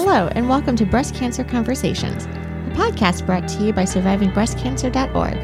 Hello, and welcome to Breast Cancer Conversations, a podcast brought to you by survivingbreastcancer.org.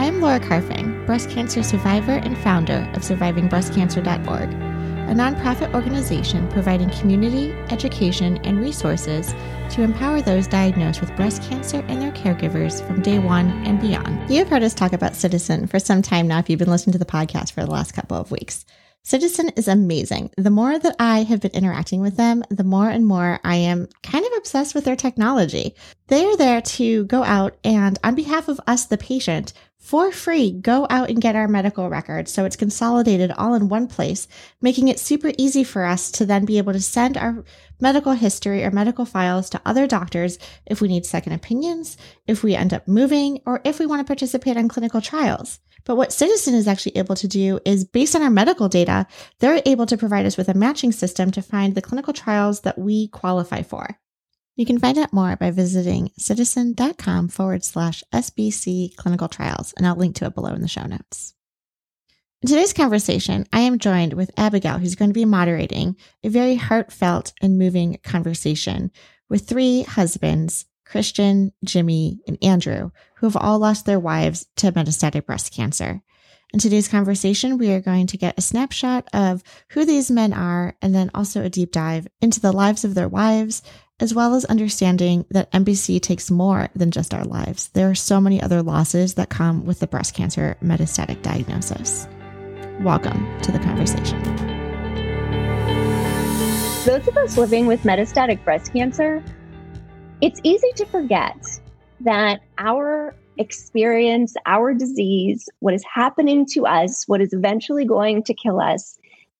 I am Laura Carfing, breast cancer survivor and founder of survivingbreastcancer.org, a nonprofit organization providing community, education, and resources to empower those diagnosed with breast cancer and their caregivers from day one and beyond. You have heard us talk about Citizen for some time now if you've been listening to the podcast for the last couple of weeks. Citizen is amazing. The more that I have been interacting with them, the more and more I am kind of obsessed with their technology. They're there to go out and, on behalf of us, the patient, for free, go out and get our medical records. So it's consolidated all in one place, making it super easy for us to then be able to send our medical history or medical files to other doctors if we need second opinions, if we end up moving, or if we want to participate in clinical trials. But what Citizen is actually able to do is, based on our medical data, they're able to provide us with a matching system to find the clinical trials that we qualify for. You can find out more by visiting citizen.com/SBC clinical trials, and I'll link to it below in the show notes. In today's conversation, I am joined with Abigail, who's going to be moderating a very heartfelt and moving conversation with three husbands, Christian, Jimmy, and Andrew, who have all lost their wives to metastatic breast cancer. In today's conversation, we are going to get a snapshot of who these men are, and then also a deep dive into the lives of their wives, as well as understanding that MBC takes more than just our lives. There are so many other losses that come with the breast cancer metastatic diagnosis. Welcome to the conversation. Those of us living with metastatic breast cancer, it's easy to forget that our experience, our disease, what is happening to us, what is eventually going to kill us,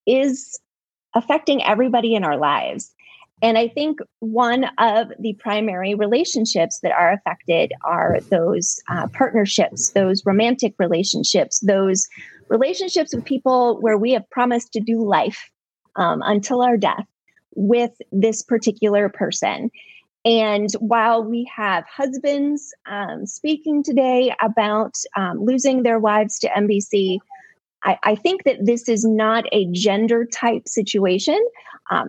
is affecting everybody in our lives. And I think one of the primary relationships that are affected are those partnerships, those romantic relationships, those relationships with people where we have promised to do life until our death with this particular person. And while we have husbands speaking today about losing their wives to MBC, I think that this is not a gender type situation.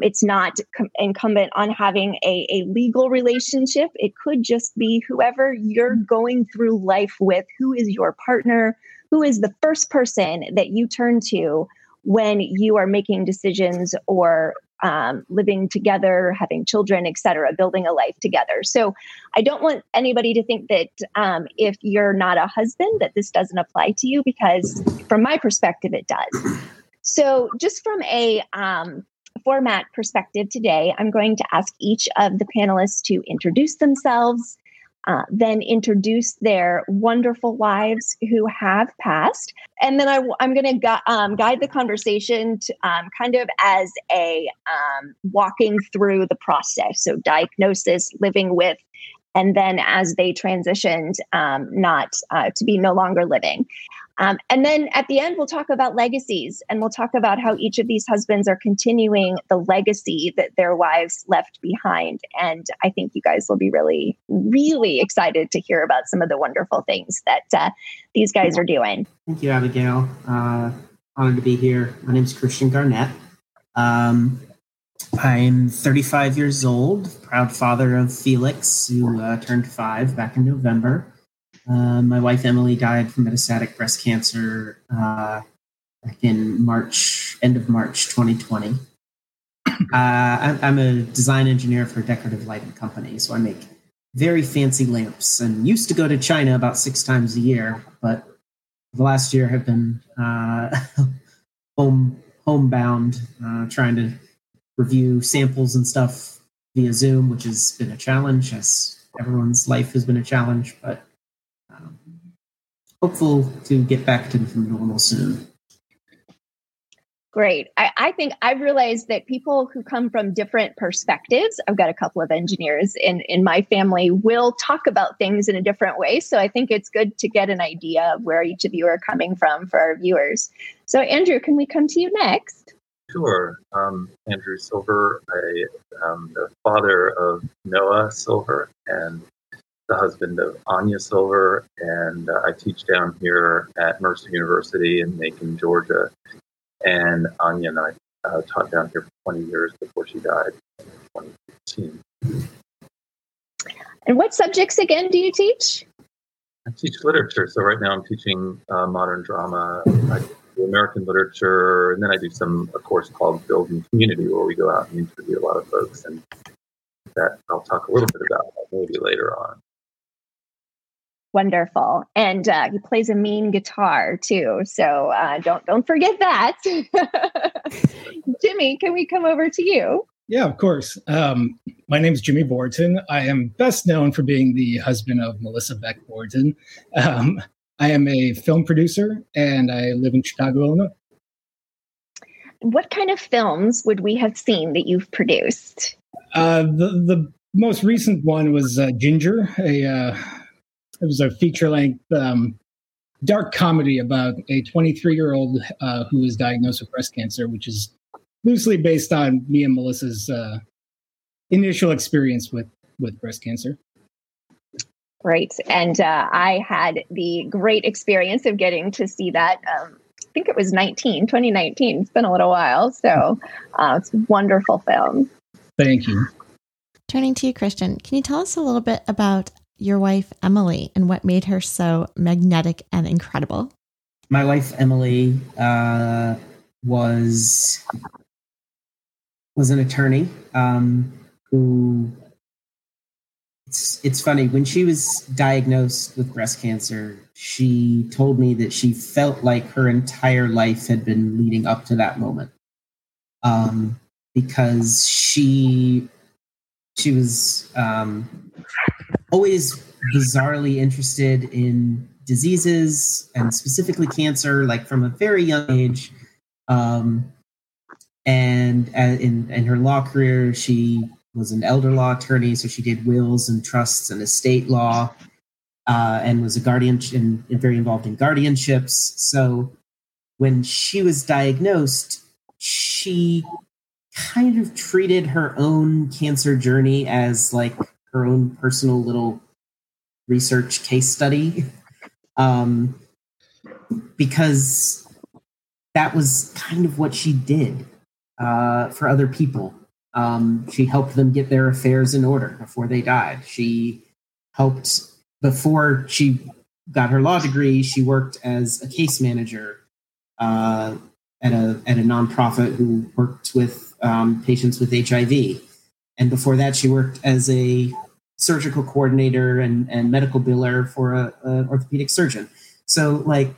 It's not incumbent on having a legal relationship. It could just be whoever you're going through life with, who is your partner, who is the first person that you turn to when you are making decisions or living together, having children, etc., building a life together. So I don't want anybody to think that if you're not a husband, that this doesn't apply to you, because from my perspective, it does. So just from a format perspective today, I'm going to ask each of the panelists to introduce themselves, then introduce their wonderful wives who have passed. And then I'm going to guide the conversation to, kind of as a walking through the process. So diagnosis, living with, and then as they transitioned, to be no longer living. And then at the end, we'll talk about legacies, and we'll talk about how each of these husbands are continuing the legacy that their wives left behind. And I think you guys will be really, really excited to hear about some of the wonderful things that these guys are doing. Thank you, Abigail. Honored to be here. My name is Christian Garnett. I'm 35 years old, proud father of Felix, who turned 5 back in November. My wife, Emily, died from metastatic breast cancer back in March, end of March 2020. I'm a design engineer for a decorative lighting company, so I make very fancy lamps and used to go to China about 6 times a year, but the last year have been homebound, trying to review samples and stuff via Zoom, which has been a challenge, as everyone's life has been a challenge, but hopeful to get back to normal soon. Great. I think I've realized that people who come from different perspectives, I've got a couple of engineers in my family, will talk about things in a different way. So I think it's good to get an idea of where each of you are coming from for our viewers. So Andrew, can we come to you next? Sure. Andrew Silver. I am the father of Noah Silver and the husband of Anya Silver, and I teach down here at Mercer University in Macon, Georgia. And Anya and I taught down here for 20 years before she died in 2015. And what subjects, again, do you teach? I teach literature. So right now I'm teaching modern drama, I do American literature, and then I do a course called Building Community, where we go out and interview a lot of folks, and that I'll talk a little bit about maybe later on. Wonderful. And he plays a mean guitar, too. So don't forget that. Jimmy, can we come over to you? Yeah, of course. My name is Jimmy Borton. I am best known for being the husband of Melissa Beck Borton. I am a film producer, and I live in Chicago, Illinois. What kind of films would we have seen that you've produced? The most recent one was Ginger, it was a feature-length dark comedy about a 23-year-old who was diagnosed with breast cancer, which is loosely based on me and Melissa's initial experience with breast cancer. Right. And I had the great experience of getting to see that. I think it was 2019. It's been a little while. So it's a wonderful film. Thank you. Turning to you, Christian, can you tell us a little bit about your wife, Emily, and what made her so magnetic and incredible? My wife, Emily, was an attorney who, it's funny, when she was diagnosed with breast cancer, she told me that she felt like her entire life had been leading up to that moment, because she was always bizarrely interested in diseases, and specifically cancer, like from a very young age. And in her law career, she was an elder law attorney, so she did wills and trusts and estate law, and was a guardian and very involved in guardianships. So when she was diagnosed, she kind of treated her own cancer journey as like her own personal little research case study, because that was kind of what she did for other people. She helped them get their affairs in order before they died. She helped, before she got her law degree, she worked as a case manager at a nonprofit who worked with patients with HIV. And before that, she worked as a surgical coordinator and medical biller for an orthopedic surgeon. So, like,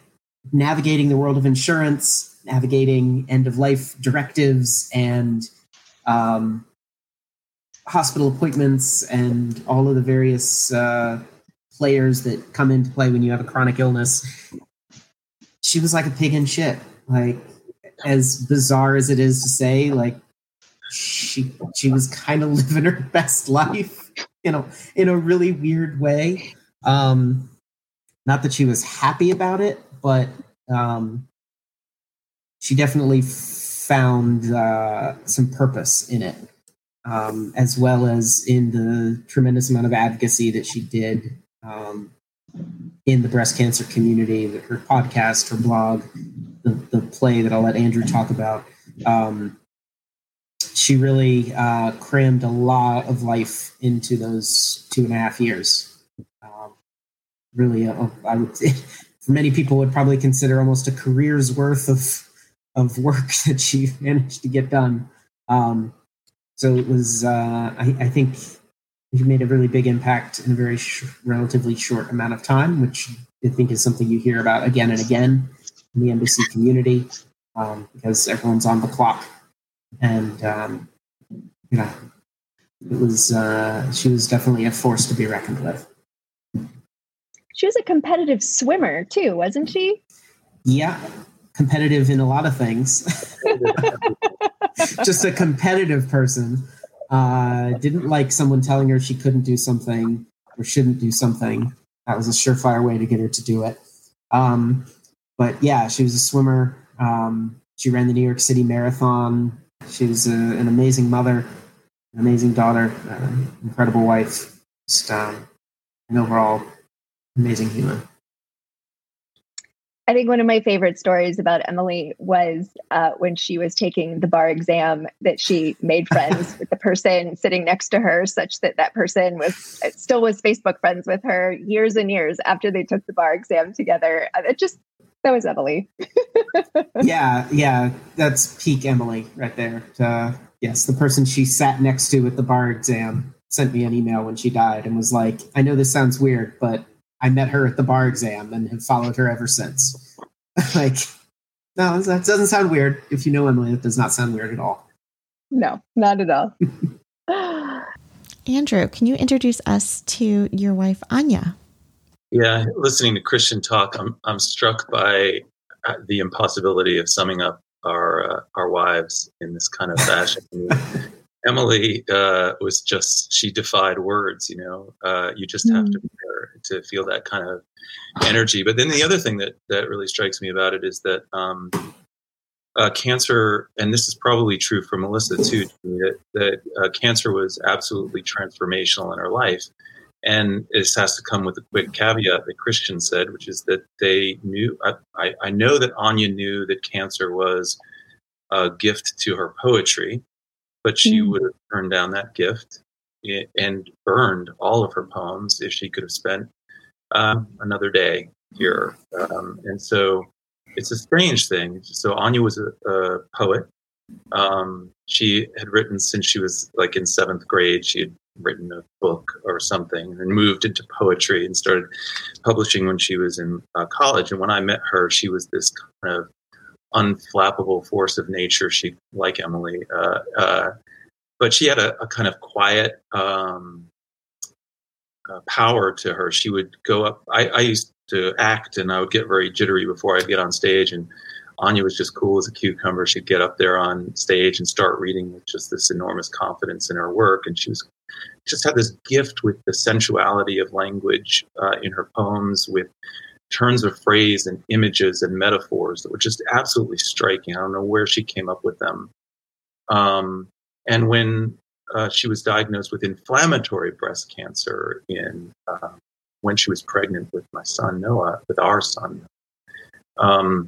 navigating the world of insurance, navigating end-of-life directives and hospital appointments and all of the various players that come into play when you have a chronic illness. She was like a pig in shit. Like, as bizarre as it is to say, like, she was kind of living her best life, in a really weird way. Not that she was happy about it, but she definitely found some purpose in it, as well as in the tremendous amount of advocacy that she did in the breast cancer community, her podcast, her blog, the play that I'll let Andrew talk about. She really crammed a lot of life into those 2.5 years. Really, I would say, many people would probably consider almost a career's worth of work that she managed to get done. So it was, I think she made a really big impact in a very relatively short amount of time, which I think is something you hear about again and again in the embassy community, because everyone's on the clock. And, it was, she was definitely a force to be reckoned with. She was a competitive swimmer, too, wasn't she? Yeah, competitive in a lot of things. Just a competitive person. Didn't like someone telling her she couldn't do something or shouldn't do something. That was a surefire way to get her to do it. But yeah, she was a swimmer. She ran the New York City Marathon. She was an amazing mother, an amazing daughter, incredible wife. Just an overall amazing human. I think one of my favorite stories about Emily was when she was taking the bar exam, that she made friends with the person sitting next to her, such that that person was Facebook friends with her years and years after they took the bar exam together. That was Emily. Yeah. That's peak Emily right there. Yes, the person she sat next to at the bar exam sent me an email when she died and was like, I know this sounds weird, but I met her at the bar exam and have followed her ever since. No, that doesn't sound weird. If you know Emily, it does not sound weird at all. No, not at all. Andrew, can you introduce us to your wife, Anya? Yeah, listening to Christian talk, I'm struck by the impossibility of summing up our wives in this kind of fashion. Emily was just, she defied words, you just have to be there to feel that kind of energy. But then the other thing that really strikes me about it is that cancer, and this is probably true for Melissa too, that cancer was absolutely transformational in her life. And this has to come with a quick caveat that Christian said, which is that they knew, I know that Anya knew that cancer was a gift to her poetry, but she would have turned down that gift and burned all of her poems if she could have spent another day here. And so it's a strange thing. So Anya was a poet. She had written since she was like in seventh grade. She had written a book or something and moved into poetry and started publishing when she was in college. And when I met her, she was this kind of unflappable force of nature. She, like Emily, but she had a kind of quiet power to her. She would go up. I used to act and I would get very jittery before I'd get on stage, and Anya was just cool as a cucumber. She'd get up there on stage and start reading with just this enormous confidence in her work. And she was just had this gift with the sensuality of language in her poems, with turns of phrase and images and metaphors that were just absolutely striking. I don't know where she came up with them. And when she was diagnosed with inflammatory breast cancer when she was pregnant with my son, Noah, with our son, I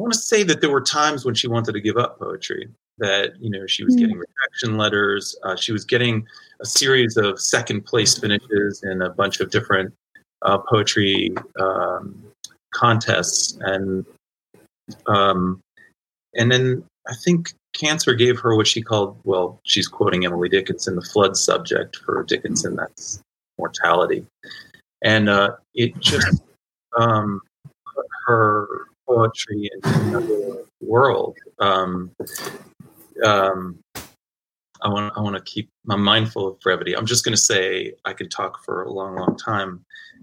want to say that there were times when she wanted to give up poetry, that, she was getting rejection letters. She was getting a series of second place finishes in a bunch of different poetry contests. And then I think cancer gave her what she called, well, she's quoting Emily Dickinson, the flood subject for Dickinson, that's mortality. And it just... her poetry into another world. I want to keep. I'm mindful of brevity. I'm just going to say I could talk for a long, long time.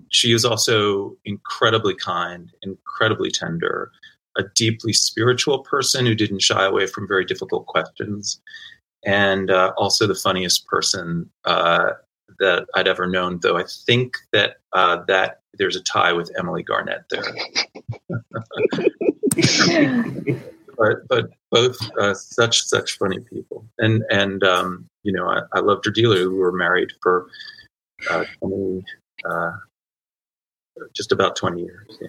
She is also incredibly kind, incredibly tender, a deeply spiritual person who didn't shy away from very difficult questions, and also the funniest person that I'd ever known. Though I think that that there's a tie with Emily Garnett there, but both such funny people. And I loved her dearly. We were married for just about 20 years. Yeah.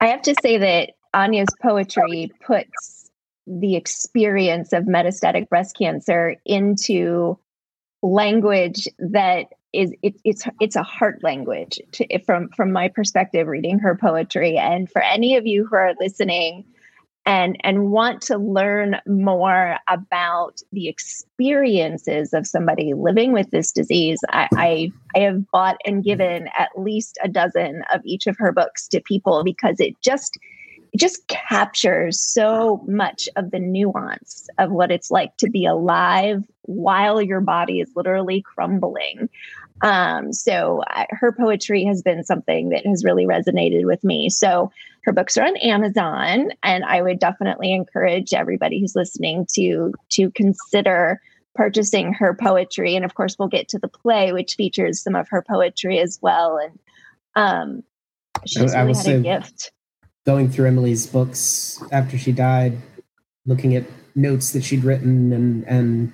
I have to say that Anya's poetry puts the experience of metastatic breast cancer into language that is it's a heart language from my perspective, reading her poetry. And for any of you who are listening and want to learn more about the experiences of somebody living with this disease, I have bought and given at least a dozen of each of her books to people, because it just captures so much of the nuance of what it's like to be alive while your body is literally crumbling. So her poetry has been something that has really resonated with me. So her books are on Amazon, and I would definitely encourage everybody who's listening to consider purchasing her poetry. And of course, we'll get to the play, which features some of her poetry as well. And she's really had a gift. Going through Emily's books after she died, looking at notes that she'd written, and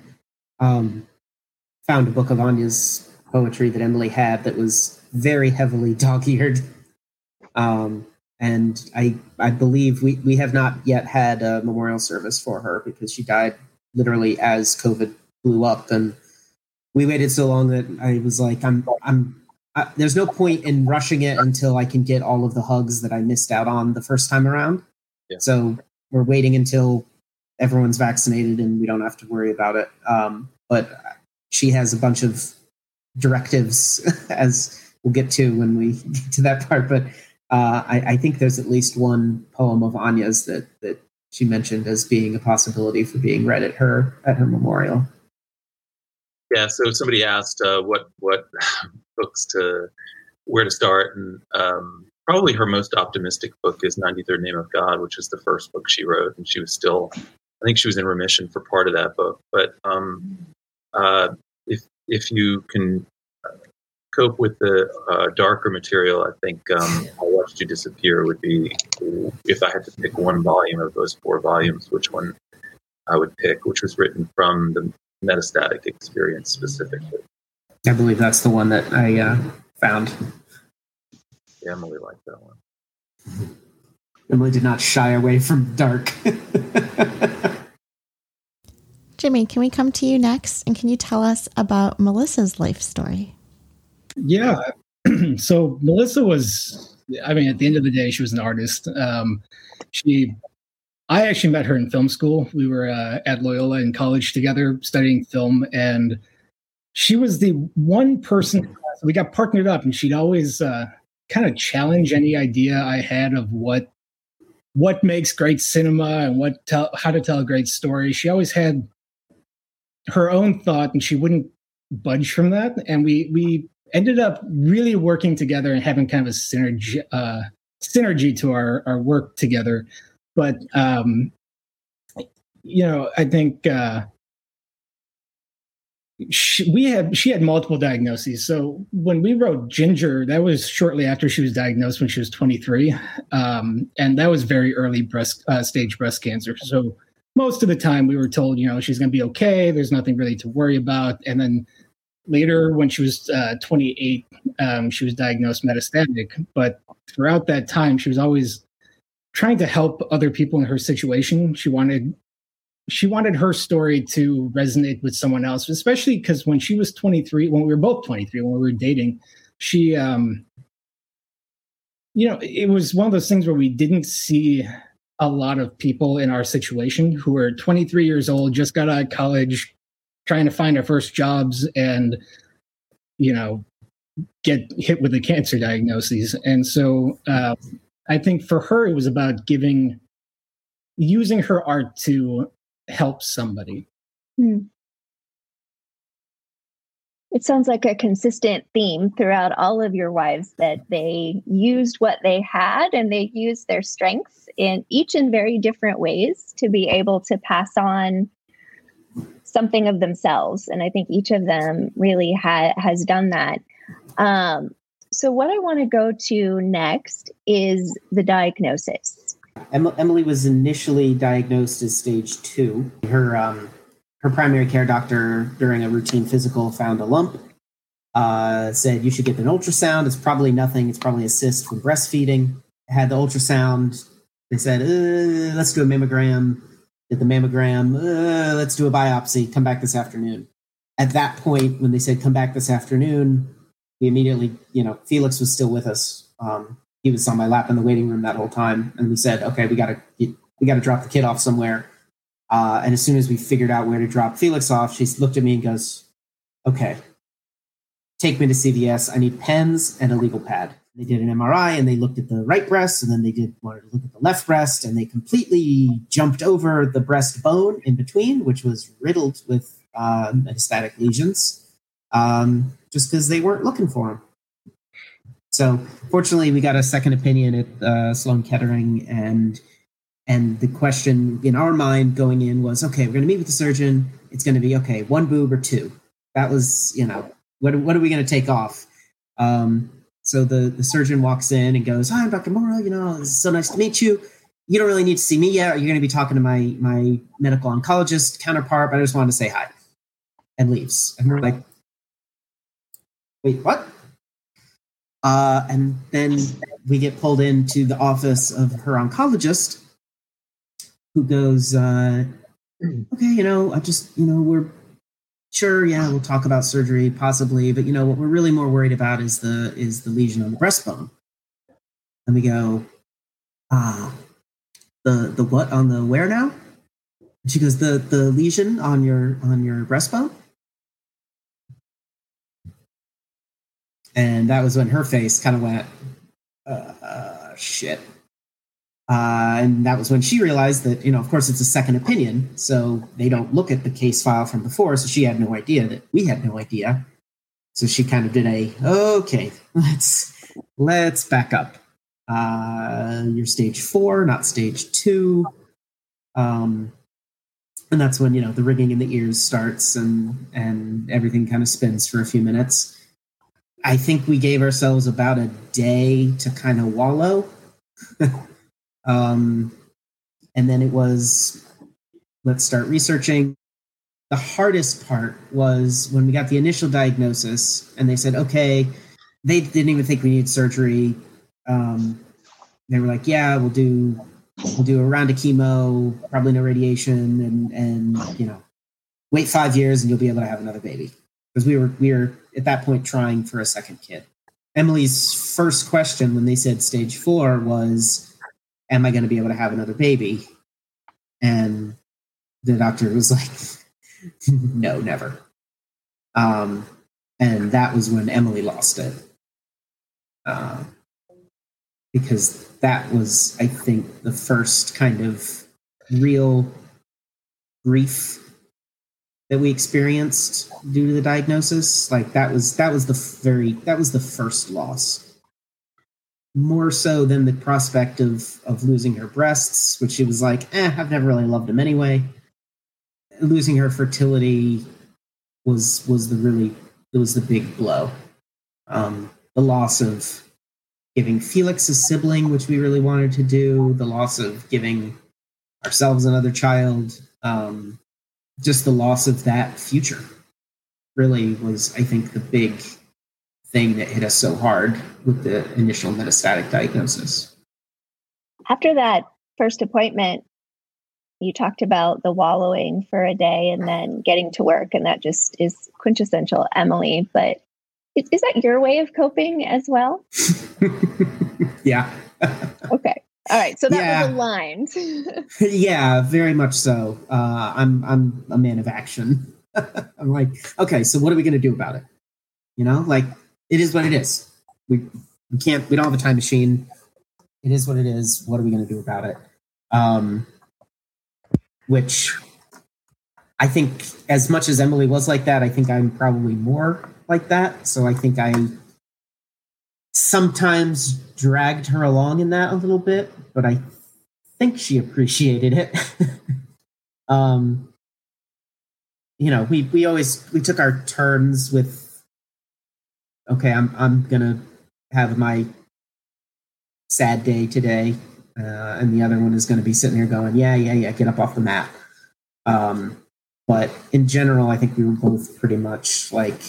found a book of Anya's poetry that Emily had that was very heavily dog-eared. And I believe we have not yet had a memorial service for her because she died literally as COVID blew up. And we waited so long that I was like, there's no point in rushing it until I can get all of the hugs that I missed out on the first time around. Yeah. So we're waiting until everyone's vaccinated and we don't have to worry about it. But she has a bunch of directives as we'll get to when we get to that part. But I think there's at least one poem of Anya's that she mentioned as being a possibility for being read at her memorial. Yeah. So somebody asked what books where to start, and probably her most optimistic book is 93rd Name of God, which is the first book she wrote, and she was still, I think she was in remission for part of that book. But if you can cope with the darker material, I think I Watched You Disappear would be, if I had to pick one volume of those four volumes, which one I would pick, which was written from the metastatic experience specifically. I believe that's the one that I found. Yeah, Emily liked that one. Emily did not shy away from dark. Jimmy, can we come to you next? And can you tell us about Melissa's life story? Yeah. So Melissa was, at the end of the day, she was an artist. I actually met her in film school. We were at Loyola in college together studying film, and she was the one person, we got partnered up, and she'd always kind of challenge any idea I had of what makes great cinema and how to tell a great story. She always had her own thought, and she wouldn't budge from that. And we ended up really working together and having kind of a synergy to our work together. But, I think she had multiple diagnoses. So when we wrote Ginger, that was shortly after she was diagnosed when she was 23. And that was very early stage breast cancer. So most of the time we were told, she's going to be okay. There's nothing really to worry about. And then later when she was 28, she was diagnosed metastatic. But throughout that time, she was always trying to help other people in her situation. She wanted her story to resonate with someone else, especially because when she was 23, when we were both 23, when we were dating, she, it was one of those things where we didn't see a lot of people in our situation who were 23 years old, just got out of college, trying to find our first jobs and, get hit with the cancer diagnoses. And so I think for her, it was about using her art to help somebody. It sounds like a consistent theme throughout all of your wives, that they used what they had and they used their strengths in each in very different ways to be able to pass on something of themselves. And I think each of them really has done that. So what I want to go to next is the diagnosis. Emily was initially diagnosed as stage 2. Her primary care doctor, during a routine physical, found a lump, said you should get an ultrasound. It's probably nothing. It's probably a cyst from breastfeeding. Had the ultrasound. They said, let's do a mammogram. Did the mammogram. Let's do a biopsy. Come back this afternoon. At that point, when they said, come back this afternoon, we immediately, Felix was still with us. He was on my lap in the waiting room that whole time. And we said, okay, we got to drop the kid off somewhere. And as soon as we figured out where to drop Felix off, she looked at me and goes, okay, take me to CVS. I need pens and a legal pad. They did an MRI and they looked at the right breast, and then they wanted to look at the left breast, and they completely jumped over the breast bone in between, which was riddled with metastatic lesions. Just because they weren't looking for him. So fortunately, we got a second opinion at Sloan Kettering, and the question in our mind going in was, okay, we're going to meet with the surgeon. It's going to be, okay, one boob or two. That was, what are we going to take off? So the surgeon walks in and goes, hi, I'm Dr. Mora. It's so nice to meet you. You don't really need to see me yet. Or you're going to be talking to my medical oncologist counterpart, but I just wanted to say hi, and leaves. And we're like, wait, what? And then we get pulled into the office of her oncologist, who goes, okay, I just, we're sure. Yeah. We'll talk about surgery possibly, but what we're really more worried about is the lesion on the breastbone. And we go, the what on the where now? And she goes, the lesion on your breastbone. And that was when her face kind of went, shit. And that was when she realized that, of course, it's a second opinion. So they don't look at the case file from before. So she had no idea that we had no idea. So she kind of did okay, let's back up. You're stage 4, not stage 2. And that's when, the ringing in the ears starts and everything kind of spins for a few minutes. I think we gave ourselves about a day to kind of wallow. And then it was, let's start researching. The hardest part was when we got the initial diagnosis and they said, okay, they didn't even think we need surgery. They were like, yeah, we'll do a round of chemo, probably no radiation, and wait 5 years and you'll be able to have another baby. Because we were at that point trying for a second kid. Emily's first question when they said stage 4 was, am I going to be able to have another baby? And the doctor was like, no, never. And that was when Emily lost it. Because that was, I think, the first kind of real grief that we experienced due to the diagnosis. That was the first loss, more so than the prospect of losing her breasts, which she was like, I've never really loved them anyway. Losing her fertility was the big blow. The loss of giving Felix a sibling, which we really wanted to do, the loss of giving ourselves another child, just the loss of that future really was, I think, the big thing that hit us so hard with the initial metastatic diagnosis. After that first appointment, you talked about the wallowing for a day and then getting to work, and that just is quintessential Emily. But is that your way of coping as well? Yeah. Okay. All right, so that was aligned. Yeah, very much so. I'm a man of action. I'm like, okay, so what are we going to do about it? It is what it is. We don't have a time machine. It is what it is. What are we going to do about it? Which I think, as much as Emily was like that, I think I'm probably more like that. So I think I sometimes dragged her along in that a little bit, but I think she appreciated it. We took our turns with, okay, I'm going to have my sad day today. And the other one is going to be sitting here going, yeah, get up off the mat. But in general, I think we were both pretty much like,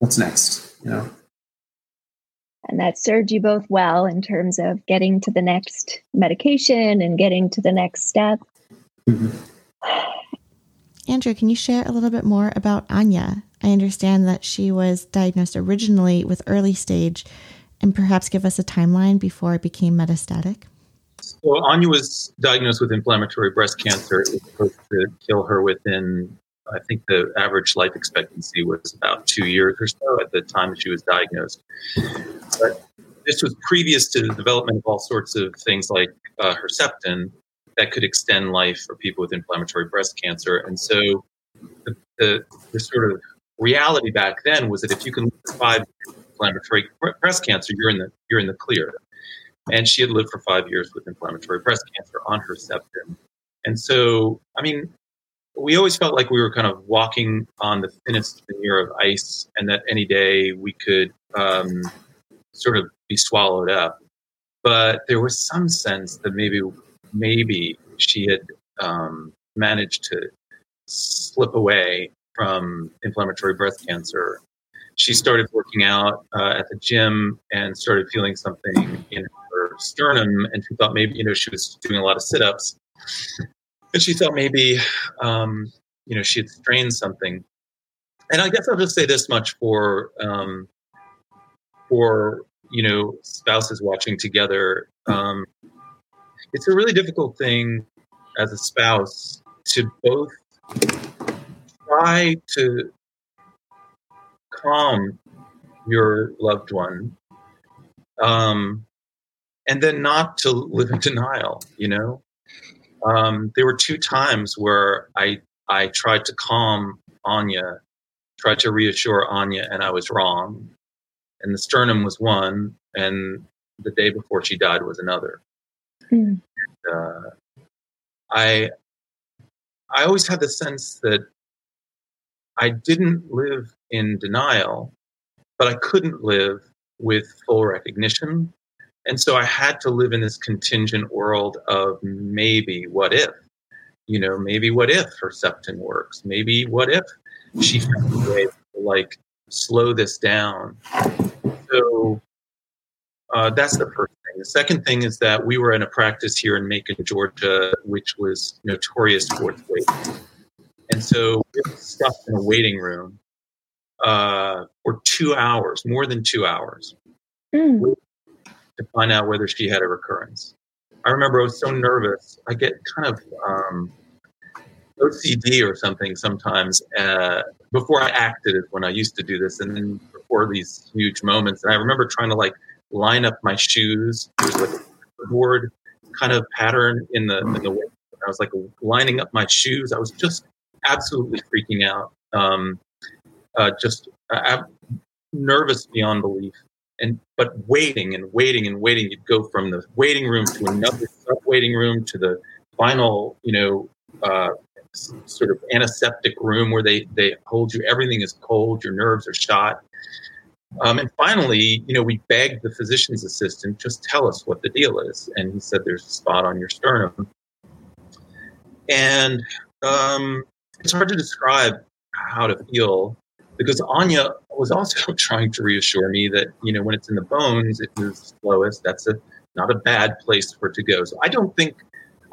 what's next, And that served you both well in terms of getting to the next medication and getting to the next step. Mm-hmm. Andrew, can you share a little bit more about Anya? I understand that she was diagnosed originally with early stage, and perhaps give us a timeline before it became metastatic. Well, Anya was diagnosed with inflammatory breast cancer. It was supposed to kill her within, I think the average life expectancy was about 2 years or so at the time she was diagnosed. But this was previous to the development of all sorts of things like Herceptin that could extend life for people with inflammatory breast cancer. And so the sort of reality back then was that if you can live 5 years with inflammatory breast cancer, you're in the clear. And she had lived for 5 years with inflammatory breast cancer on Herceptin. And so, we always felt like we were kind of walking on the thinnest veneer of ice, and that any day we could sort of be swallowed up. But there was some sense that maybe she had managed to slip away from inflammatory breast cancer. she started working out at the gym and started feeling something in her sternum. And she thought maybe, she was doing a lot of sit-ups. And she thought maybe, she had strained something. And I guess I'll just say this much for spouses watching together. It's a really difficult thing as a spouse to both try to calm your loved one and then not to live in denial, There were two times where I tried to calm Anya, tried to reassure Anya, and I was wrong. And the sternum was one, and the day before she died was another. Mm. And, I always had the sense that I didn't live in denial, but I couldn't live with full recognition. And so I had to live in this contingent world of maybe what if, maybe what if Herceptin works? Maybe what if she found a way to slow this down? So that's the first thing. The second thing is that we were in a practice here in Macon, Georgia, which was notorious for its wait. And so we were stuck in a waiting room for 2 hours, more than 2 hours. Mm. To find out whether she had a recurrence. I remember I was so nervous. I get kind of OCD or something sometimes. Before I acted is when I used to do this, and then before these huge moments. And I remember trying to line up my shoes. There was a board kind of pattern in the way. I was lining up my shoes. I was just absolutely freaking out, nervous beyond belief. But waiting and waiting and waiting, you'd go from the waiting room to another sub-waiting room to the final, sort of antiseptic room where they hold you. Everything is cold. Your nerves are shot. And finally, we begged the physician's assistant, just tell us what the deal is. And he said, there's a spot on your sternum. And it's hard to describe how to feel, because Anya was also trying to reassure me that, when it's in the bones, it moves slowest. That's not a bad place for it to go. So I don't think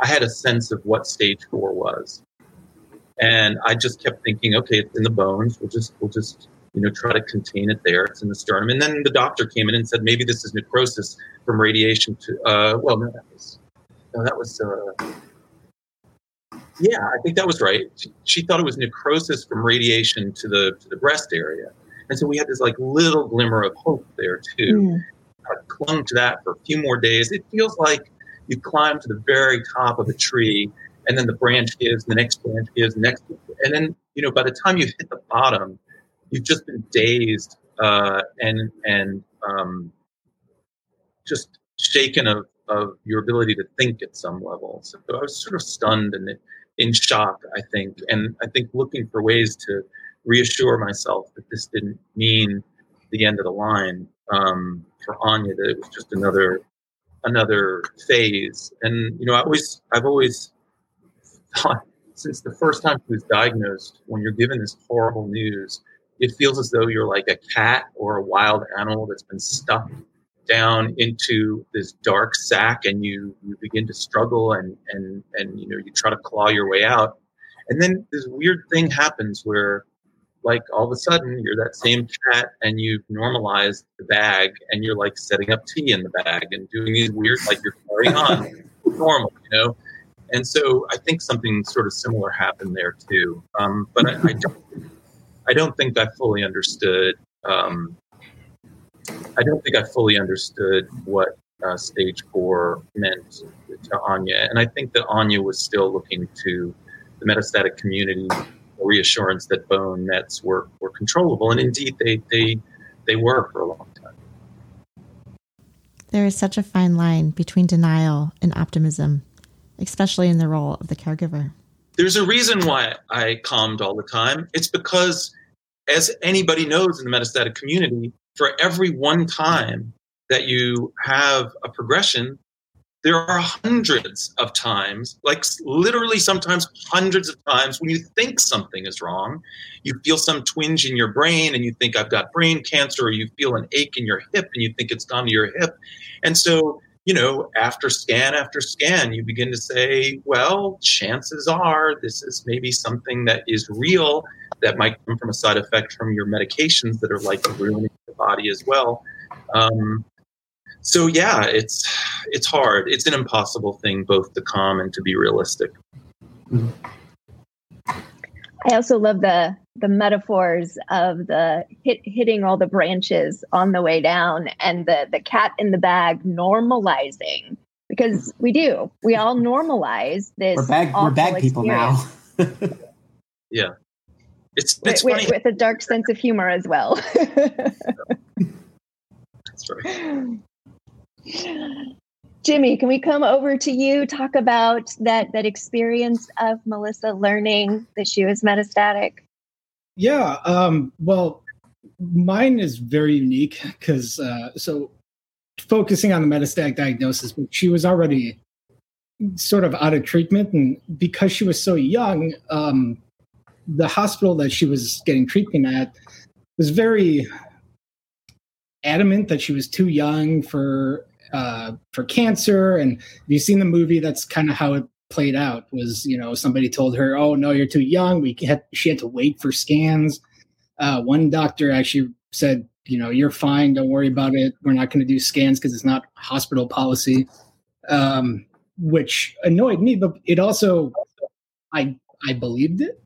I had a sense of what stage 4 was. And I just kept thinking, okay, it's in the bones. We'll just try to contain it there. It's in the sternum. And then the doctor came in and said, maybe this is necrosis from radiation to, yeah, I think that was right. She thought it was necrosis from radiation to the breast area. And so we had this little glimmer of hope there too. Mm. I clung to that for a few more days. It feels like you climb to the very top of a tree, and then the branch gives, and the next branch gives, and then, by the time you hit the bottom, you've just been dazed and just shaken of your ability to think at some level. So I was sort of stunned and in shock, I think. And I think looking for ways to reassure myself that this didn't mean the end of the line for Anya, that it was just another phase. And, I've always thought since the first time she was diagnosed, when you're given this horrible news, it feels as though you're like a cat or a wild animal that's been stuck down into this dark sack, and you begin to struggle and you try to claw your way out. And then this weird thing happens where all of a sudden you're that same cat, and you've normalized the bag, and you're setting up tea in the bag and doing these weird, you're carrying on normal, And so I think something sort of similar happened there too. But I don't think I fully understood what stage 4 meant to Anya. And I think that Anya was still looking to the metastatic community for reassurance that bone mets were controllable. And indeed, they were for a long time. There is such a fine line between denial and optimism, especially in the role of the caregiver. There's a reason why I calmed all the time. It's because, as anybody knows in the metastatic community, for every one time that you have a progression, There are hundreds of times, like literally sometimes hundreds of times, when you think something is wrong, you feel some twinge in your brain and you think, I've got brain cancer, or you feel an ache in your hip and you think it's gone to your hip. And so, you know, after scan, you begin to say, well, chances are this is maybe something that is real that might come from a side effect from your medications that are likely ruining the body as well. So yeah, it's hard. It's an impossible thing, both to calm and to be realistic. I also love the metaphors of the hitting all the branches on the way down, and the cat in the bag normalizing, because we do. We all normalize this. We're bag people now. Yeah, it's funny. With a dark sense of humor as well. That's right. Jimmy, can we come over to you? Talk about that experience of Melissa learning that she was metastatic. Yeah. Well, mine is very unique because so focusing on the metastatic diagnosis, but she was already sort of out of treatment, and because she was so young, the hospital that she was getting treatment at was very adamant that she was too young for cancer. And if you've seen the movie, that's kind of how it played out, was, you know, somebody told her, oh no, you're too young. She had to wait for scans. One doctor actually said, you know, you're fine. Don't worry about it. We're not going to do scans because it's not hospital policy, which annoyed me, but it also, I believed it.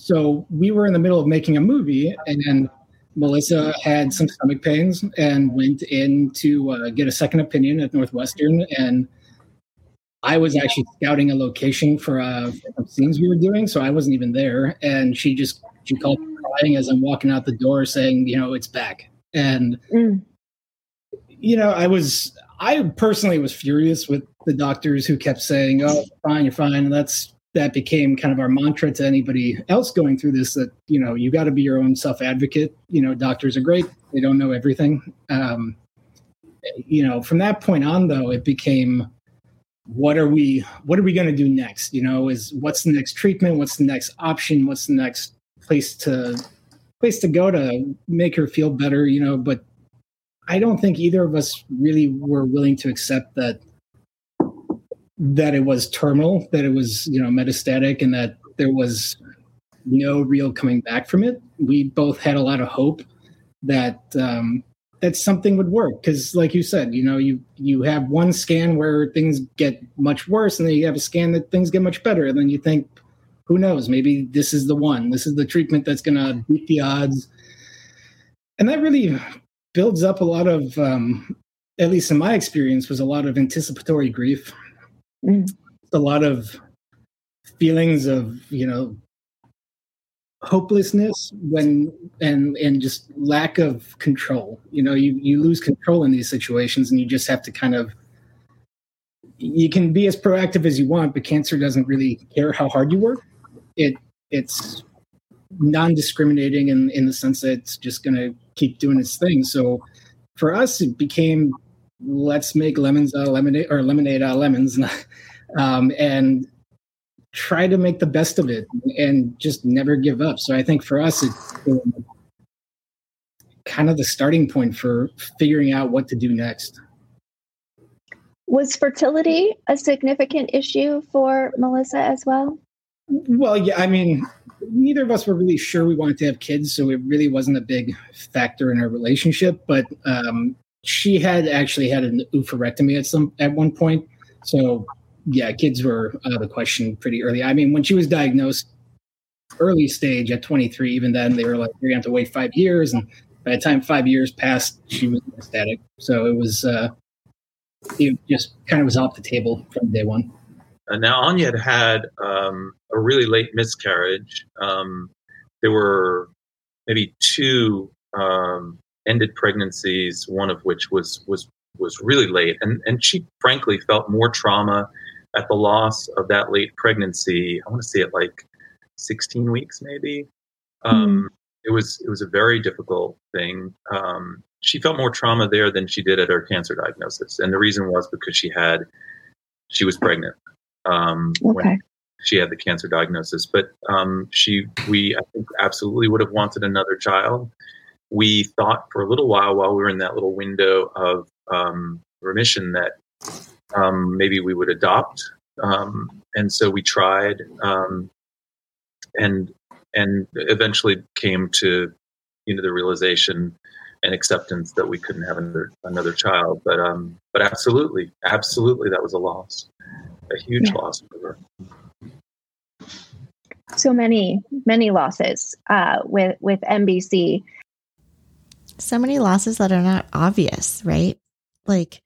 So we were in the middle of making a movie, and then Melissa had some stomach pains and went in to get a second opinion at Northwestern. And I was actually scouting a location for some scenes we were doing, so I wasn't even there. And she called me crying as I'm walking out the door saying, you know, it's back. And, you know, I personally was furious with the doctors who kept saying, oh, fine, you're fine. And that became kind of our mantra to anybody else going through this, that, you know, you got to be your own self-advocate. You know, doctors are great. They don't know everything. You know, from that point on, though, it became, what are we going to do next? You know, what's the next treatment? What's the next option? What's the next place to go to make her feel better? You know, but I don't think either of us really were willing to accept that it was terminal, that it was, you know, metastatic, and that there was no real coming back from it. We both had a lot of hope that something would work. Because like you said, you know, you have one scan where things get much worse, and then you have a scan that things get much better. And then you think, who knows, maybe this is the one, this is the treatment that's going to beat the odds. And that really builds up a lot of, at least in my experience, was a lot of anticipatory grief. A lot of feelings of, you know, hopelessness and just lack of control. You know, you lose control in these situations, and you just have to kind of, you can be as proactive as you want, but cancer doesn't really care how hard you work. It's non-discriminating in the sense that it's just going to keep doing its thing. So for us, it became, let's make lemons out of lemonade, or lemonade out of lemons, and try to make the best of it and just never give up. So I think for us, it's kind of the starting point for figuring out what to do next. Was fertility a significant issue for Melissa as well? Well, yeah, I mean, neither of us were really sure we wanted to have kids, so it really wasn't a big factor in our relationship, but, she had actually had an oophorectomy at one point. So yeah, kids were out of the question pretty early. I mean, when she was diagnosed early stage at 23, even then they were like, you're gonna have to wait 5 years. And by the time 5 years passed, she was metastatic. So it was, it just kind of was off the table from day one. Now Anya had a really late miscarriage. There were maybe two, ended pregnancies, one of which was really late. And she frankly felt more trauma at the loss of that late pregnancy. I want to say at like 16 weeks, maybe. It was a very difficult thing. she felt more trauma there than she did at her cancer diagnosis. And the reason was because she was pregnant when she had the cancer diagnosis. But I think absolutely would have wanted another child. We thought for a little while we were in that little window of remission that maybe we would adopt. And so we tried and eventually came to, the realization and acceptance that we couldn't have another child. But absolutely, that was a loss, a huge loss for her. So many, many losses with MBC. So many losses that are not obvious, right? Like,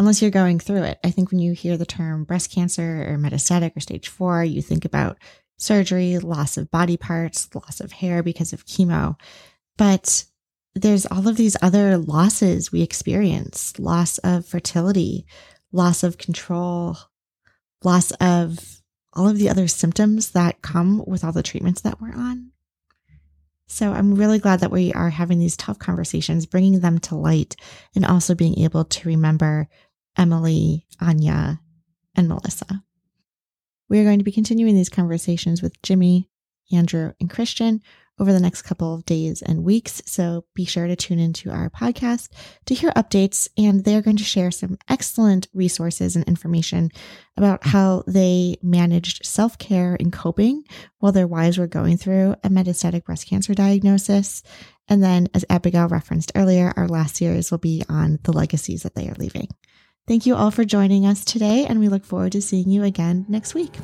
unless you're going through it. I think when you hear the term breast cancer or metastatic or stage 4, you think about surgery, loss of body parts, loss of hair because of chemo. But there's all of these other losses we experience: loss of fertility, loss of control, loss of all of the other symptoms that come with all the treatments that we're on. So I'm really glad that we are having these tough conversations, bringing them to light, and also being able to remember Emily, Anya, and Melissa. We are going to be continuing these conversations with Jimmy, Andrew, and Christian over the next couple of days and weeks. So be sure to tune into our podcast to hear updates, and they're going to share some excellent resources and information about how they managed self-care and coping while their wives were going through a metastatic breast cancer diagnosis. And then, as Abigail referenced earlier, our last series will be on the legacies that they are leaving. Thank you all for joining us today, and we look forward to seeing you again next week.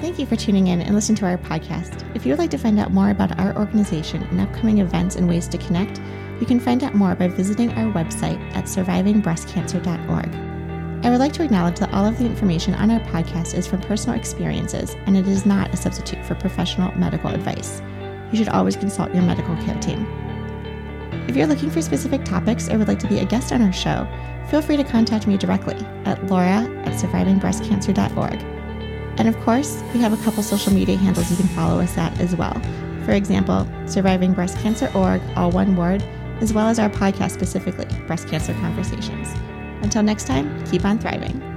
Thank you for tuning in and listening to our podcast. If you would like to find out more about our organization and upcoming events and ways to connect, you can find out more by visiting our website at survivingbreastcancer.org. I would like to acknowledge that all of the information on our podcast is from personal experiences, and it is not a substitute for professional medical advice. You should always consult your medical care team. If you're looking for specific topics or would like to be a guest on our show, feel free to contact me directly at laura@survivingbreastcancer.org. And of course, we have a couple social media handles you can follow us at as well. For example, survivingbreastcancer.org, all one word, as well as our podcast specifically, Breast Cancer Conversations. Until next time, keep on thriving.